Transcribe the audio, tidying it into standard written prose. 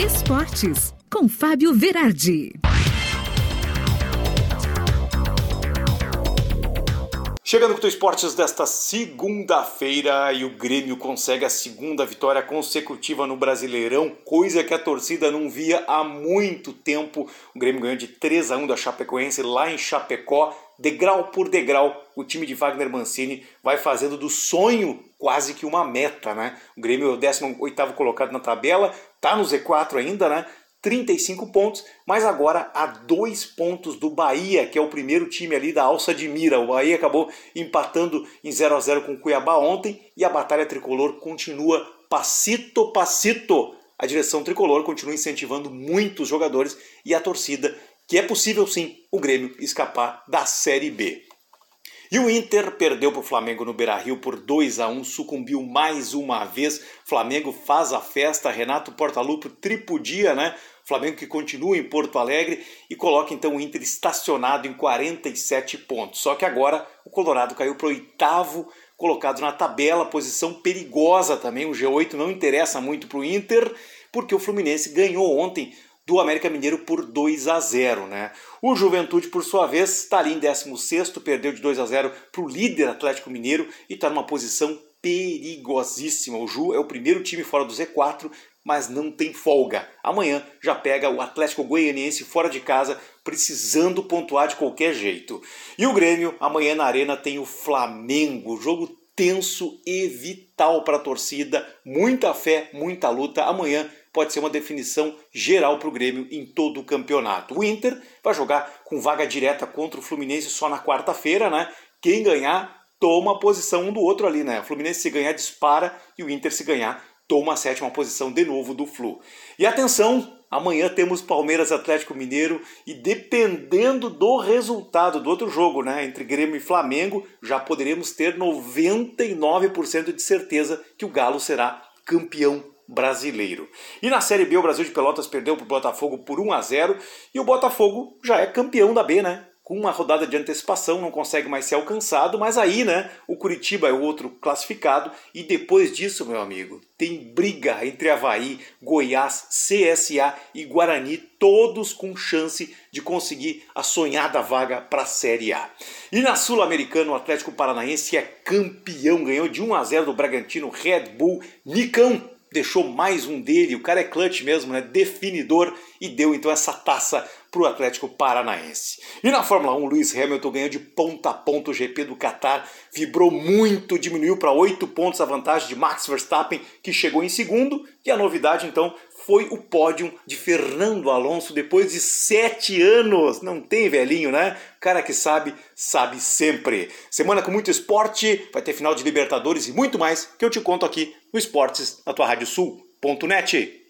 Esportes, com Fábio Verardi. Chegando com o Esportes desta segunda-feira, e o Grêmio consegue a segunda vitória consecutiva no Brasileirão, coisa que a torcida não via há muito tempo. O Grêmio ganhou de 3-1 da Chapecoense lá em Chapecó. Degrau por degrau, o time de Wagner Mancini vai fazendo do sonho quase que uma meta, né? O Grêmio é o 18º colocado na tabela, tá no Z4 ainda, né? 35 pontos, mas agora a 2 pontos do Bahia, que é o primeiro time ali da alça de mira. O Bahia acabou empatando em 0-0 com o Cuiabá ontem, e a batalha tricolor continua passito, passito. A direção tricolor continua incentivando muitos jogadores e a torcida que é possível sim o Grêmio escapar da Série B. E o Inter perdeu para o Flamengo no Beira-Rio por 2-1, sucumbiu mais uma vez. Flamengo faz a festa, Renato Portaluppi tripudia, né? Flamengo que continua em Porto Alegre e coloca então o Inter estacionado em 47 pontos. Só que agora o Colorado caiu para o 8º colocado na tabela, posição perigosa também. O G8 não interessa muito para o Inter, porque o Fluminense ganhou ontem do América Mineiro por 2-0, né? O Juventude, por sua vez, está ali em 16º, perdeu de 2-0 para o líder Atlético Mineiro e está numa posição perigosíssima. O Ju é o primeiro time fora do Z4, mas não tem folga. Amanhã já pega o Atlético Goianiense fora de casa, precisando pontuar de qualquer jeito. E o Grêmio, amanhã na Arena, tem o Flamengo, jogo tenso e vital para a torcida, muita fé, muita luta. Amanhã pode ser uma definição geral para o Grêmio em todo o campeonato. O Inter vai jogar com vaga direta contra o Fluminense só na quarta-feira, né? Quem ganhar toma a posição um do outro ali, né? O Fluminense se ganhar dispara e o Inter se ganhar toma a 7ª posição de novo do Flu. E atenção, amanhã temos Palmeiras Atlético Mineiro e dependendo do resultado do outro jogo, né, entre Grêmio e Flamengo, já poderemos ter 99% de certeza que o Galo será campeão brasileiro. E na Série B o Brasil de Pelotas perdeu para o Botafogo por 1-0 e o Botafogo já é campeão da B, né? Com uma rodada de antecipação, não consegue mais ser alcançado, mas aí, né, o Curitiba é o outro classificado, e depois disso, meu amigo, tem briga entre Havaí, Goiás, CSA e Guarani, todos com chance de conseguir a sonhada vaga para a Série A. E na Sul-Americana, o Atlético Paranaense é campeão, ganhou de 1-0 do Bragantino, Red Bull, Nicão deixou mais um dele, o cara é clutch mesmo, né? Definidor, e deu então essa taça para o Atlético Paranaense. E na Fórmula 1, Lewis Hamilton ganhou de ponta a ponta o GP do Qatar, vibrou muito, diminuiu para 8 pontos a vantagem de Max Verstappen, que chegou em segundo, e a novidade então foi o pódio de Fernando Alonso depois de 7 anos. Não tem velhinho, né? Cara que sabe, sabe sempre. Semana com muito esporte, vai ter final de Libertadores e muito mais que eu te conto aqui no Esportes, na tua radiosul.net.